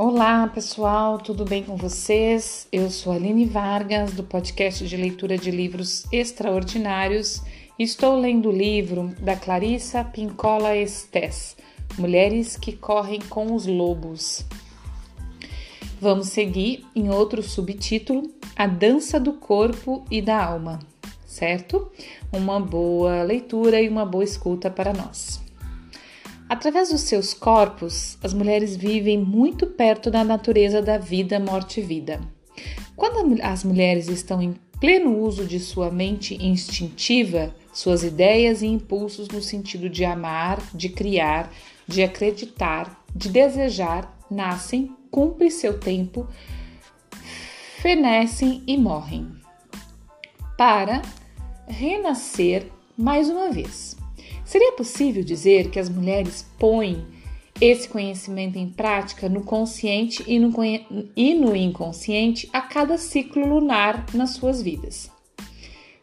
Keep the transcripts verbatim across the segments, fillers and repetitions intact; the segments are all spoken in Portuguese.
Olá pessoal, tudo bem com vocês? Eu sou a Aline Vargas, do podcast de leitura de livros extraordinários, e estou lendo o livro da Clarissa Pinkola Estés, Mulheres que Correm com os Lobos. Vamos seguir em outro subtítulo, A Dança do Corpo e da Alma, certo? Uma boa leitura e uma boa escuta para nós. Através dos seus corpos, as mulheres vivem muito perto da natureza da vida, morte e vida. Quando as mulheres estão em pleno uso de sua mente instintiva, suas ideias e impulsos no sentido de amar, de criar, de acreditar, de desejar, nascem, cumprem seu tempo, fenecem e morrem, para renascer mais uma vez. Seria possível dizer que as mulheres põem esse conhecimento em prática no consciente e no, e no inconsciente a cada ciclo lunar nas suas vidas.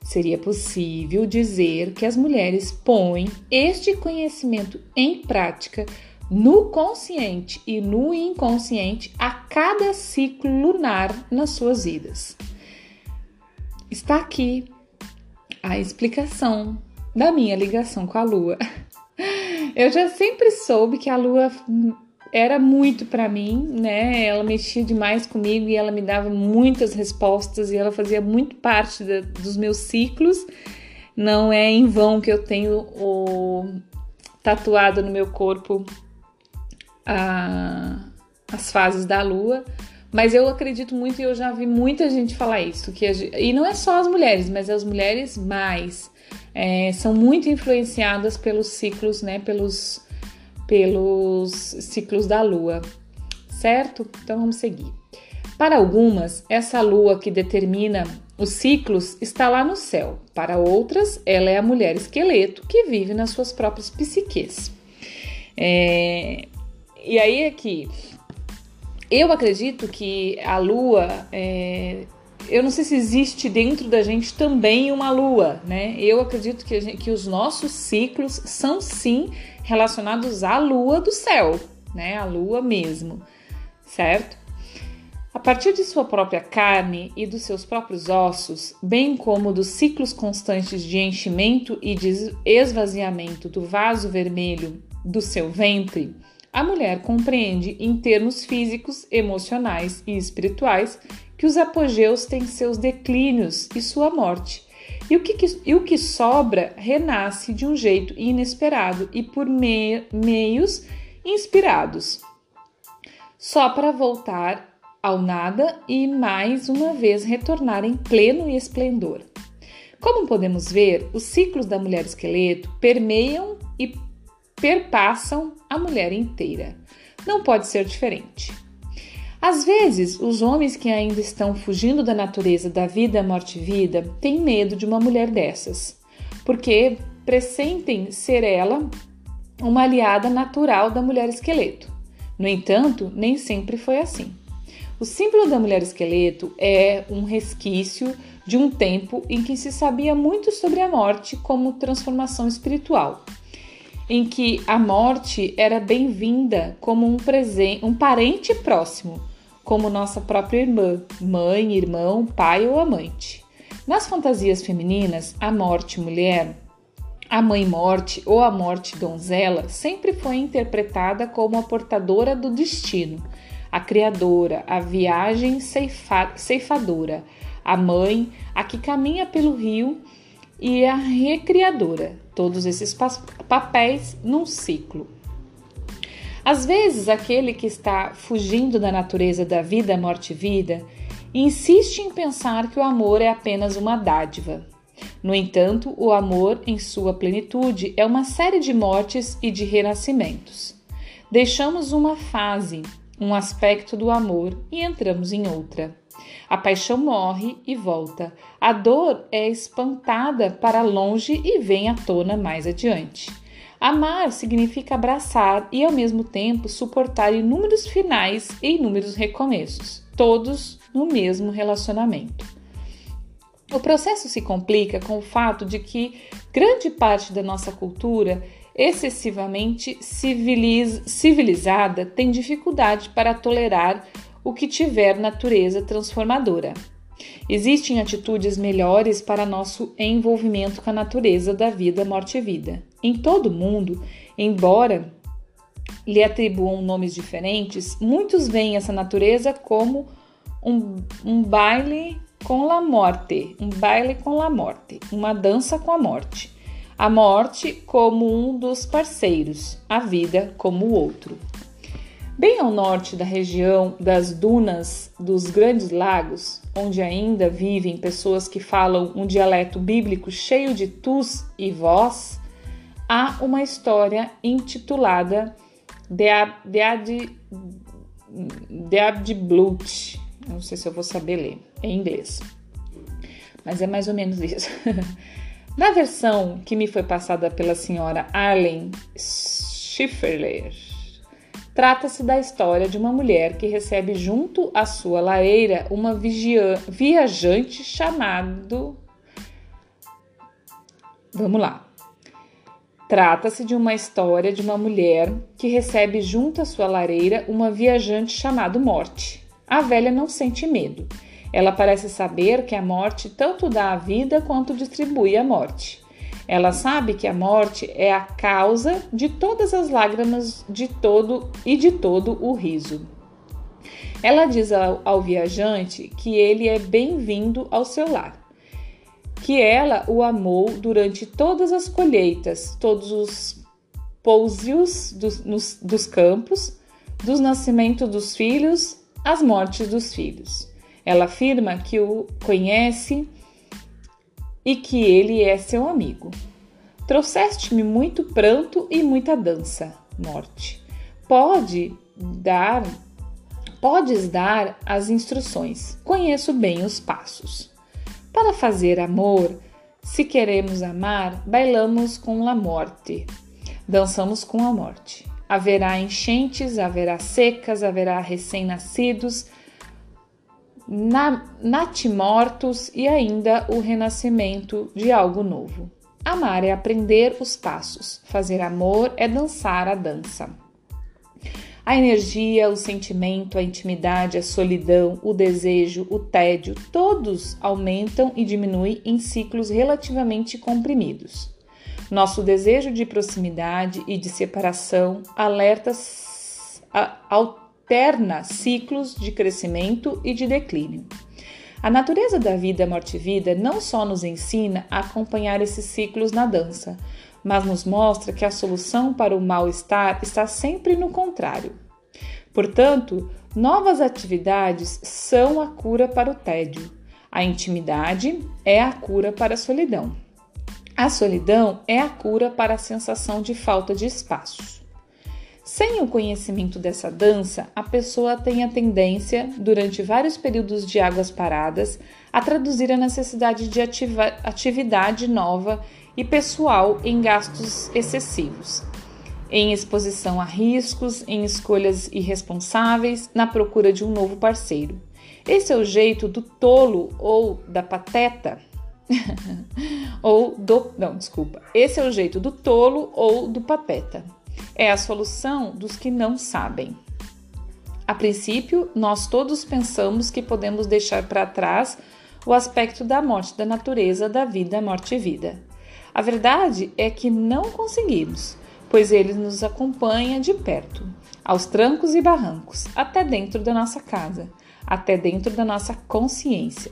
Seria possível dizer que as mulheres põem este conhecimento em prática no consciente e no inconsciente a cada ciclo lunar nas suas vidas. Está aqui a explicação da minha ligação com a Lua. Eu já sempre soube que a Lua era muito para mim, né? Ela mexia demais comigo e ela me dava muitas respostas e ela fazia muito parte da, dos meus ciclos. Não é em vão que eu tenho o, tatuado no meu corpo a, as fases da Lua. Mas eu acredito muito e eu já vi muita gente falar isso. Que a, e não é só as mulheres, mas as mulheres mais... É, são muito influenciadas pelos ciclos, né, pelos, pelos ciclos da Lua, certo? Então vamos seguir. Para algumas, essa Lua que determina os ciclos está lá no céu. Para outras, ela é a mulher esqueleto que vive nas suas próprias psiques. É, e aí é que eu acredito que a Lua... É, eu não sei se existe dentro da gente também uma lua, né? Eu acredito que, a gente, que os nossos ciclos são, sim, relacionados à lua do céu, né? A lua mesmo, certo? A partir de sua própria carne e dos seus próprios ossos, bem como dos ciclos constantes de enchimento e de esvaziamento do vaso vermelho do seu ventre, a mulher compreende, em termos físicos, emocionais e espirituais, que os apogeus têm seus declínios e sua morte, e o que, e o que sobra renasce de um jeito inesperado e por me, meios inspirados, só para voltar ao nada e mais uma vez retornar em pleno esplendor. Como podemos ver, os ciclos da mulher esqueleto permeiam e perpassam a mulher inteira. Não pode ser diferente. Às vezes, os homens que ainda estão fugindo da natureza da vida, morte e vida, têm medo de uma mulher dessas, porque pressentem ser ela uma aliada natural da mulher esqueleto. No entanto, nem sempre foi assim. O símbolo da mulher esqueleto é um resquício de um tempo em que se sabia muito sobre a morte como transformação espiritual, em que a morte era bem-vinda como um, presente, um parente próximo, como nossa própria irmã, mãe, irmão, pai ou amante. Nas fantasias femininas, a morte mulher, a mãe morte ou a morte donzela sempre foi interpretada como a portadora do destino, a criadora, a viagem ceifa, ceifadora, a mãe, a que caminha pelo rio e a recriadora, todos esses pa- papéis num ciclo. Às vezes, aquele que está fugindo da natureza da vida, morte e vida, insiste em pensar que o amor é apenas uma dádiva. No entanto, o amor, em sua plenitude, é uma série de mortes e de renascimentos. Deixamos uma fase, um aspecto do amor e entramos em outra. A paixão morre e volta. A dor é espantada para longe e vem à tona mais adiante. Amar significa abraçar e, ao mesmo tempo, suportar inúmeros finais e inúmeros recomeços, todos no mesmo relacionamento. O processo se complica com o fato de que grande parte da nossa cultura excessivamente civiliz- civilizada tem dificuldade para tolerar o que tiver natureza transformadora. Existem atitudes melhores para nosso envolvimento com a natureza da vida, morte e vida. Em todo o mundo, embora lhe atribuam nomes diferentes, muitos veem essa natureza como um, um baile com la morte, um baile com la morte, uma dança com a morte. A morte como um dos parceiros, a vida como o outro. Bem ao norte da região das dunas dos Grandes Lagos, onde ainda vivem pessoas que falam um dialeto bíblico cheio de tus e vós, há uma história intitulada The Abdeblut, não sei se eu vou saber ler em inglês, mas é mais ou menos isso. Na versão que me foi passada pela senhora Arlene Schifferler, trata-se da história de uma mulher que recebe junto à sua lareira uma vigia- viajante chamado... Vamos lá. Trata-se de uma história de uma mulher que recebe junto à sua lareira uma viajante chamado Morte. A velha não sente medo. Ela parece saber que a morte tanto dá a vida quanto distribui a morte. Ela sabe que a morte é a causa de todas as lágrimas de todo e de todo o riso. Ela diz ao, ao viajante que ele é bem-vindo ao seu lar, que ela o amou durante todas as colheitas, todos os pousios dos, nos, dos campos, dos nascimentos dos filhos, as mortes dos filhos. Ela afirma que o conhece e que ele é seu amigo. Trouxeste-me muito pranto e muita dança, morte. Pode dar, podes dar as instruções. Conheço bem os passos. Para fazer amor, se queremos amar, bailamos com a morte. Dançamos com a morte. Haverá enchentes, haverá secas, haverá recém-nascidos, natimortos e ainda o renascimento de algo novo. Amar é aprender os passos, fazer amor é dançar a dança. A energia, o sentimento, a intimidade, a solidão, o desejo, o tédio, todos aumentam e diminuem em ciclos relativamente comprimidos. Nosso desejo de proximidade e de separação alerta ao alterna ciclos de crescimento e de declínio. A natureza da vida, morte e vida não só nos ensina a acompanhar esses ciclos na dança, mas nos mostra que a solução para o mal-estar está sempre no contrário. Portanto, novas atividades são a cura para o tédio. A intimidade é a cura para a solidão. A solidão é a cura para a sensação de falta de espaço. Sem o conhecimento dessa dança, a pessoa tem a tendência, durante vários períodos de águas paradas, a traduzir a necessidade de ativa- atividade nova e pessoal em gastos excessivos, em exposição a riscos, em escolhas irresponsáveis, na procura de um novo parceiro. Esse é o jeito do tolo ou da pateta, ou do... não, desculpa. Esse é o jeito do tolo ou do pateta. É a solução dos que não sabem. A princípio, nós todos pensamos que podemos deixar para trás o aspecto da morte da natureza, da vida, morte e vida. A verdade é que não conseguimos, pois ele nos acompanha de perto, aos trancos e barrancos, até dentro da nossa casa, até dentro da nossa consciência.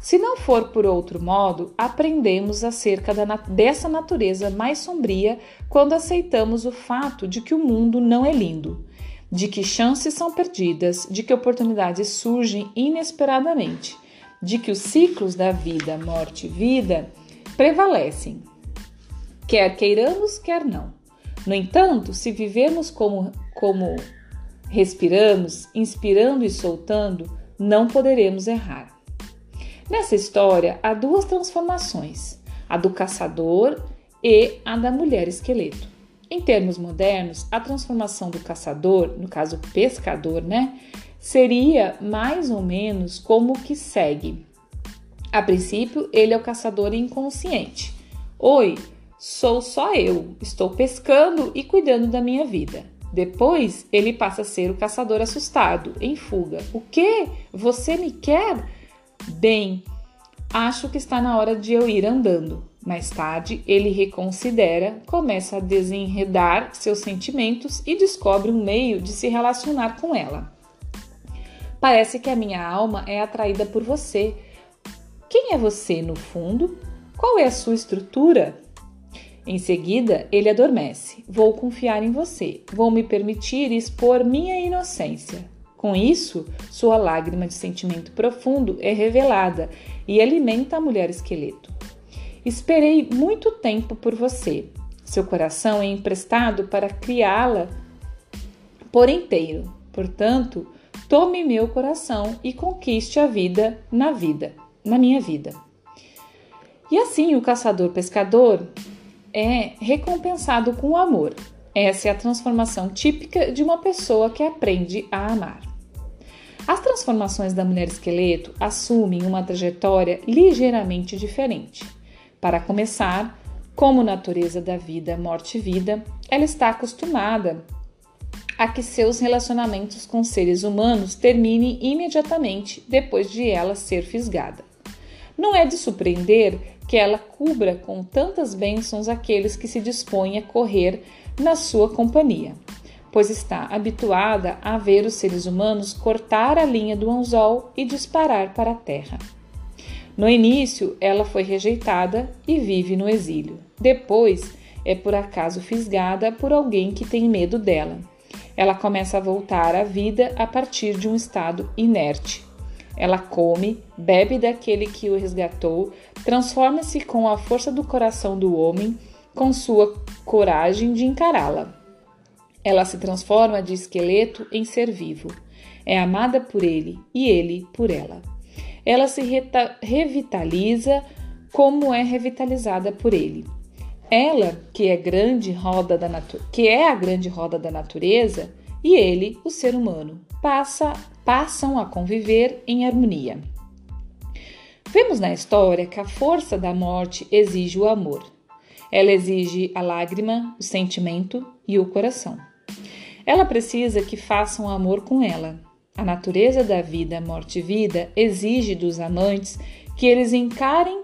Se não for por outro modo, aprendemos acerca da, dessa natureza mais sombria quando aceitamos o fato de que o mundo não é lindo, de que chances são perdidas, de que oportunidades surgem inesperadamente, de que os ciclos da vida, morte e vida prevalecem, quer queiramos, quer não. No entanto, se vivemos como, como respiramos, inspirando e soltando, não poderemos errar. Nessa história, há duas transformações, a do caçador e a da mulher esqueleto. Em termos modernos, a transformação do caçador, no caso pescador, né, seria mais ou menos como o que segue. A princípio, ele é o caçador inconsciente. Oi, Sou só eu, estou pescando e cuidando da minha vida. Depois, ele passa a ser o caçador assustado, em fuga. O quê? Você me quer? Bem, acho que está na hora de eu ir andando. Mais tarde, ele reconsidera, começa a desenredar seus sentimentos e descobre um meio de se relacionar com ela. Parece que a minha alma é atraída por você. Quem é você, no fundo? Qual é a sua estrutura? Em seguida, ele adormece. Vou confiar em você. Vou me permitir expor minha inocência. Com isso, sua lágrima de sentimento profundo é revelada e alimenta a mulher esqueleto. Esperei muito tempo por você. Seu coração é emprestado para criá-la por inteiro. Portanto, tome meu coração e conquiste a vida na vida, na minha vida. E assim, o caçador-pescador é recompensado com o amor. Essa é a transformação típica de uma pessoa que aprende a amar. As transformações da mulher esqueleto assumem uma trajetória ligeiramente diferente. Para começar, como natureza da vida, morte e vida, ela está acostumada a que seus relacionamentos com seres humanos terminem imediatamente depois de ela ser fisgada. Não é de surpreender que ela cubra com tantas bênçãos aqueles que se dispõem a correr na sua companhia, pois está habituada a ver os seres humanos cortar a linha do anzol e disparar para a terra. No início, ela foi rejeitada e vive no exílio. Depois, é por acaso fisgada por alguém que tem medo dela. Ela começa a voltar à vida a partir de um estado inerte. Ela come, bebe daquele que o resgatou, transforma-se com a força do coração do homem, com sua coragem de encará-la. Ela se transforma de esqueleto em ser vivo. É amada por ele e ele por ela. Ela se reta- revitaliza como é revitalizada por ele. Ela, que é, grande roda da natu- que é a grande roda da natureza, e ele, o ser humano, passa passam a conviver em harmonia. Vemos na história que a força da morte exige o amor. Ela exige a lágrima, o sentimento e o coração. Ela precisa que façam amor com ela. A natureza da vida, morte e vida exige dos amantes que eles encarem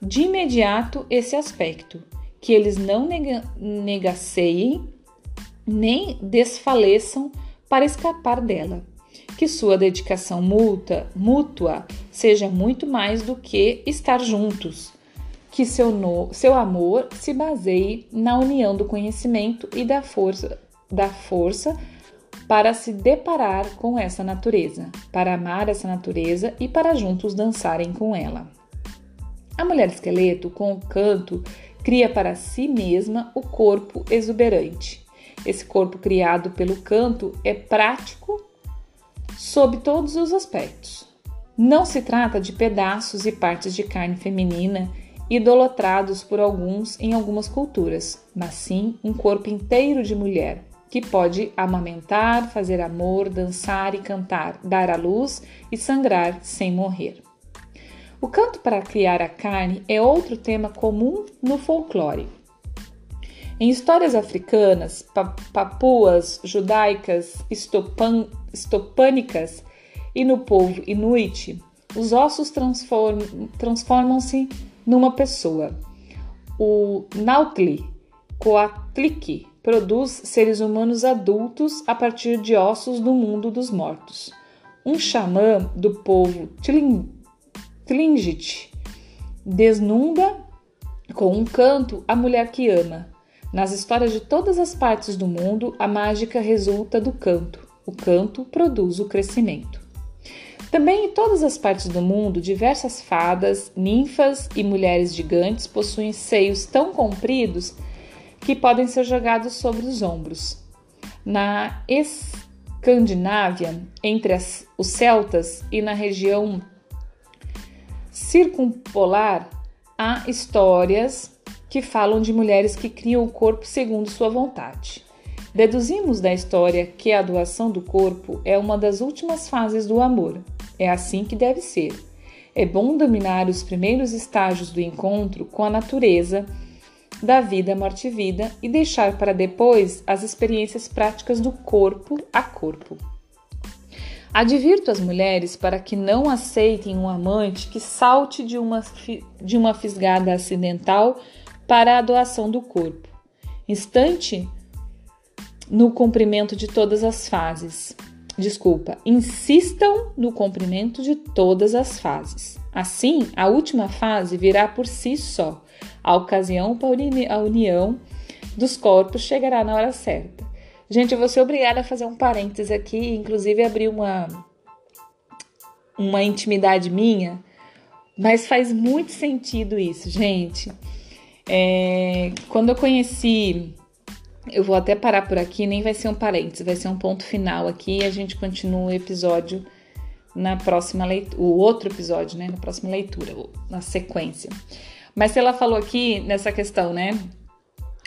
de imediato esse aspecto, que eles não nega- negaceiem nem desfaleçam para escapar dela. Que sua dedicação mútua, mútua seja muito mais do que estar juntos. Que seu, no, seu amor se baseie na união do conhecimento e da força, da força para se deparar com essa natureza, para amar essa natureza e para juntos dançarem com ela. A mulher esqueleto, com o canto, cria para si mesma o corpo exuberante. Esse corpo criado pelo canto é prático sob todos os aspectos. Não se trata de pedaços e partes de carne feminina idolatrados por alguns em algumas culturas, mas sim um corpo inteiro de mulher, que pode amamentar, fazer amor, dançar e cantar, dar à luz e sangrar sem morrer. O canto para criar a carne é outro tema comum no folclore. Em histórias africanas, papuas, judaicas, estopan, estopânicas e no povo inuit, os ossos transform, transformam-se numa pessoa. O Nautli, Coatliki, produz seres humanos adultos a partir de ossos do mundo dos mortos. Um xamã do povo Tlingit desnuda com um canto a mulher que ama. Nas histórias de todas as partes do mundo, a mágica resulta do canto. O canto produz o crescimento. Também em todas as partes do mundo, diversas fadas, ninfas e mulheres gigantes possuem seios tão compridos que podem ser jogados sobre os ombros. Na Escandinávia, entre as, os celtas e na região circumpolar, há histórias que falam de mulheres que criam o corpo segundo sua vontade. Deduzimos da história que a doação do corpo é uma das últimas fases do amor. É assim que deve ser. É bom dominar os primeiros estágios do encontro com a natureza da vida, morte e vida, e deixar para depois as experiências práticas do corpo a corpo. Advirto as mulheres para que não aceitem um amante que salte de uma, de uma fisgada acidental para a doação do corpo, instante no cumprimento de todas as fases. Desculpa, insistam no cumprimento de todas as fases. Assim, a última fase virá por si só. A ocasião para a união dos corpos chegará na hora certa. Gente, eu vou ser obrigada a fazer um parênteses aqui, inclusive abrir uma, uma intimidade minha, mas faz muito sentido isso, gente. É, quando eu conheci... Eu vou até parar por aqui, nem vai ser um parênteses, vai ser um ponto final aqui e a gente continua o episódio na próxima leitura, o outro episódio, né, na próxima leitura, na sequência. Mas ela falou aqui nessa questão, né,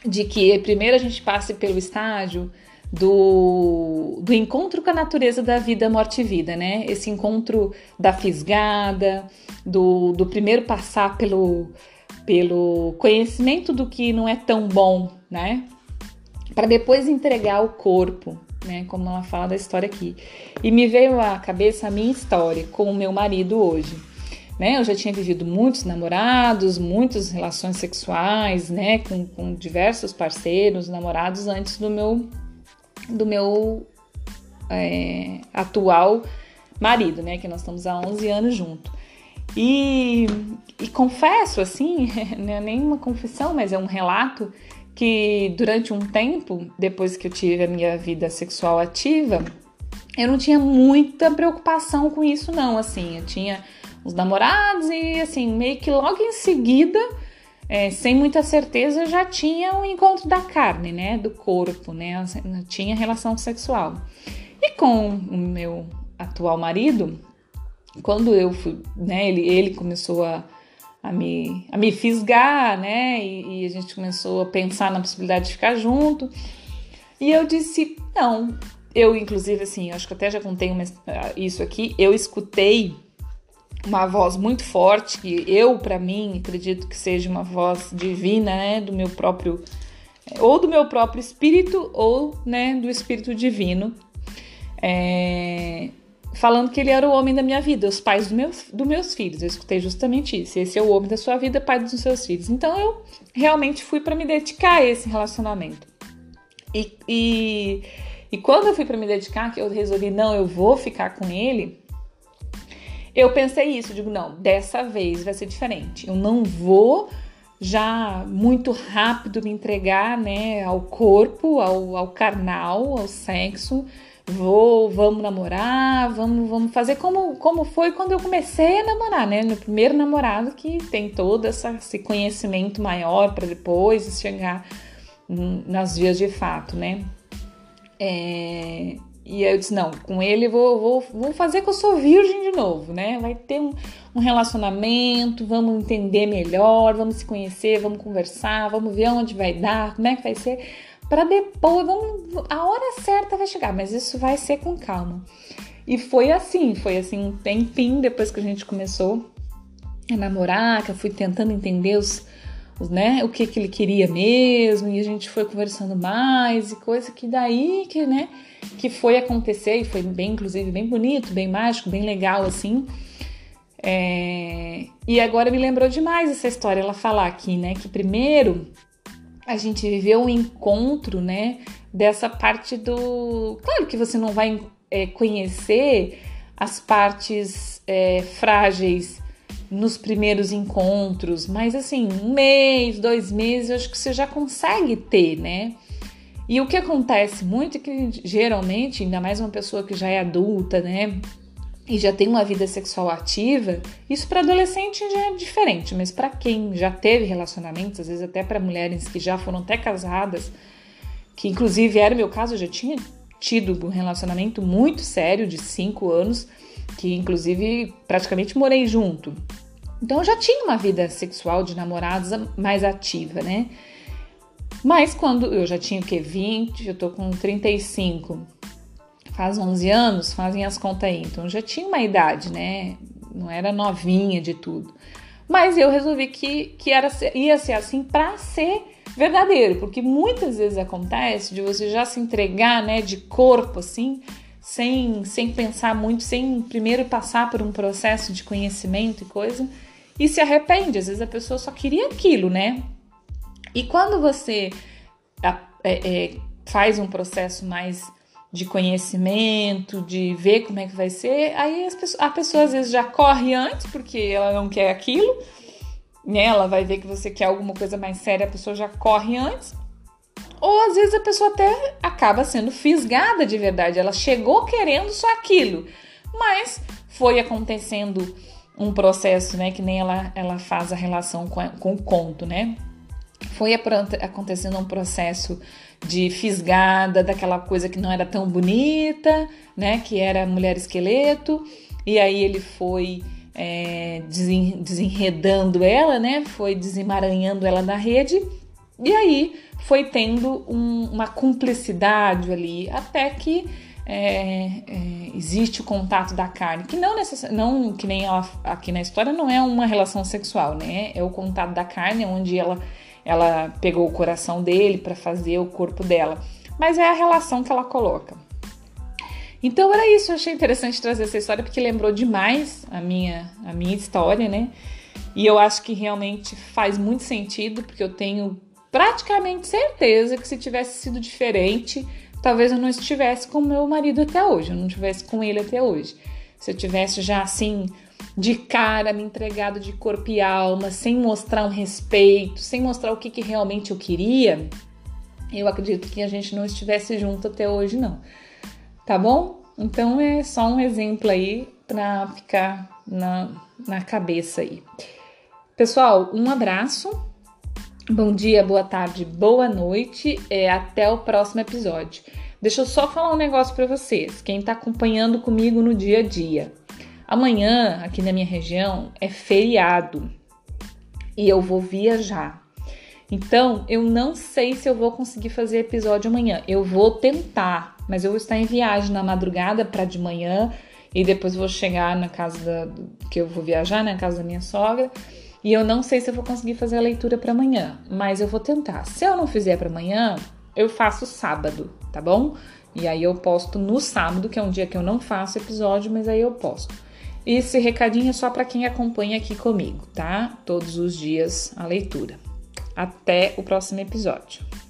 de que primeiro a gente passe pelo estágio do, do encontro com a natureza da vida, morte e vida, né, esse encontro da fisgada, do, do primeiro passar pelo, pelo conhecimento do que não é tão bom, né, para depois entregar o corpo, né, como ela fala da história aqui. E me veio à cabeça a minha história com o meu marido hoje, né? Eu já tinha vivido muitos namorados, muitas relações sexuais, né, com, com diversos parceiros, namorados antes do meu, do meu é, atual marido, né, que nós estamos há onze anos juntos. E, e confesso, assim, não é nem uma confissão, mas é um relato, que durante um tempo, depois que eu tive a minha vida sexual ativa, eu não tinha muita preocupação com isso não, assim, eu tinha uns namorados e assim, meio que logo em seguida, é, sem muita certeza, eu já tinha o encontro da carne, né, do corpo, né, eu tinha relação sexual. E com o meu atual marido, quando eu fui, né, ele, ele começou a A me, a me fisgar, né, e, e a gente começou a pensar na possibilidade de ficar junto, e eu disse, não, eu inclusive, assim, acho que até já contei uma, isso aqui, eu escutei uma voz muito forte, que eu, pra mim, acredito que seja uma voz divina, né, do meu próprio, ou do meu próprio espírito, ou, né, do espírito divino, é... falando que ele era o homem da minha vida, os pais do meus, dos meus filhos. Eu escutei justamente isso. Esse é o homem da sua vida, pai dos seus filhos. Então, eu realmente fui para me dedicar a esse relacionamento. E, e, e quando eu fui para me dedicar, que eu resolvi, não, eu vou ficar com ele, eu pensei isso. Eu digo, não, dessa vez vai ser diferente. Eu não vou já muito rápido me entregar, né, ao corpo, ao, ao carnal, ao sexo. Vou, vamos namorar, vamos, vamos fazer como, como foi quando eu comecei a namorar, né? Meu primeiro namorado que tem todo essa, esse conhecimento maior para depois chegar nas vias de fato, né? É, e aí eu disse, não, com ele eu vou, vou, vou fazer que eu sou virgem de novo, né? Vai ter um, um relacionamento, vamos entender melhor, vamos se conhecer, vamos conversar, vamos ver onde vai dar, como é que vai ser... Para depois, vamos, a hora certa vai chegar, mas isso vai ser com calma. E foi assim, foi assim um tempinho depois que a gente começou a namorar, que eu fui tentando entender os, os, né, o que, que ele queria mesmo, e a gente foi conversando mais e coisa que daí que, né, que foi acontecer, e foi bem, inclusive, bem bonito, bem mágico, bem legal, assim. É... E agora me lembrou demais essa história, ela falar aqui, né, que primeiro... a gente viveu um encontro, né, dessa parte do... Claro que você não vai é, conhecer as partes é, frágeis nos primeiros encontros, mas assim, um mês, dois meses, eu acho que você já consegue ter, né? E o que acontece muito é que geralmente, ainda mais uma pessoa que já é adulta, né, e já tem uma vida sexual ativa, isso para adolescente já é diferente, mas para quem já teve relacionamentos, às vezes até para mulheres que já foram até casadas, que inclusive era o meu caso, eu já tinha tido um relacionamento muito sério de cinco anos, que inclusive praticamente morei junto. Então eu já tinha uma vida sexual de namorados mais ativa, né? Mas quando eu já tinha o quê? vinte, eu tô com trinta e cinco... Faz onze anos, fazem as contas aí. Então, já tinha uma idade, né? Não era novinha de tudo. Mas eu resolvi que, que era, ia ser assim para ser verdadeiro, porque muitas vezes acontece de você já se entregar, né, de corpo assim, sem, sem pensar muito, sem primeiro passar por um processo de conhecimento e coisa, e se arrepende. Às vezes a pessoa só queria aquilo, né? E quando você é, é, faz um processo mais de conhecimento, de ver como é que vai ser, aí as pessoas, a pessoa às vezes já corre antes, porque ela não quer aquilo, né? Ela vai ver que você quer alguma coisa mais séria, a pessoa já corre antes, ou às vezes a pessoa até acaba sendo fisgada de verdade, ela chegou querendo só aquilo, mas foi acontecendo um processo, né? Que nem ela, ela faz a relação com, a, com o conto, né? Foi acontecendo um processo de fisgada daquela coisa que não era tão bonita, né? Que era mulher esqueleto, e aí ele foi é, desen, desenredando ela, né? Foi desemaranhando ela da rede, e aí foi tendo um, uma cumplicidade ali, até que é, é, existe o contato da carne, que não necessariamente, que nem ela, aqui na história, não é uma relação sexual, né? É o contato da carne, onde ela... Ela pegou o coração dele para fazer o corpo dela. Mas é a relação que ela coloca. Então era isso, eu achei interessante trazer essa história, porque lembrou demais a minha, a minha história, né? E eu acho que realmente faz muito sentido, porque eu tenho praticamente certeza que se tivesse sido diferente, talvez eu não estivesse com meu marido até hoje, eu não estivesse com ele até hoje. Se eu tivesse já assim... de cara, me entregado de corpo e alma, sem mostrar um respeito, sem mostrar o que, que realmente eu queria, eu acredito que a gente não estivesse junto até hoje, não. Tá bom? Então é só um exemplo aí pra ficar na, na cabeça aí. Pessoal, um abraço, bom dia, boa tarde, boa noite, é, até o próximo episódio. Deixa eu só falar um negócio pra vocês, quem tá acompanhando comigo no dia a dia. Amanhã, aqui na minha região, é feriado e eu vou viajar. Então, eu não sei se eu vou conseguir fazer episódio amanhã. Eu vou tentar, mas eu vou estar em viagem na madrugada para de manhã e depois vou chegar na casa da, que eu vou viajar, na casa da minha sogra. E eu não sei se eu vou conseguir fazer a leitura para amanhã, mas eu vou tentar. Se eu não fizer para amanhã, eu faço sábado, tá bom? E aí eu posto no sábado, que é um dia que eu não faço episódio, mas aí eu posto. E esse recadinho é só para quem acompanha aqui comigo, tá? Todos os dias a leitura. Até o próximo episódio.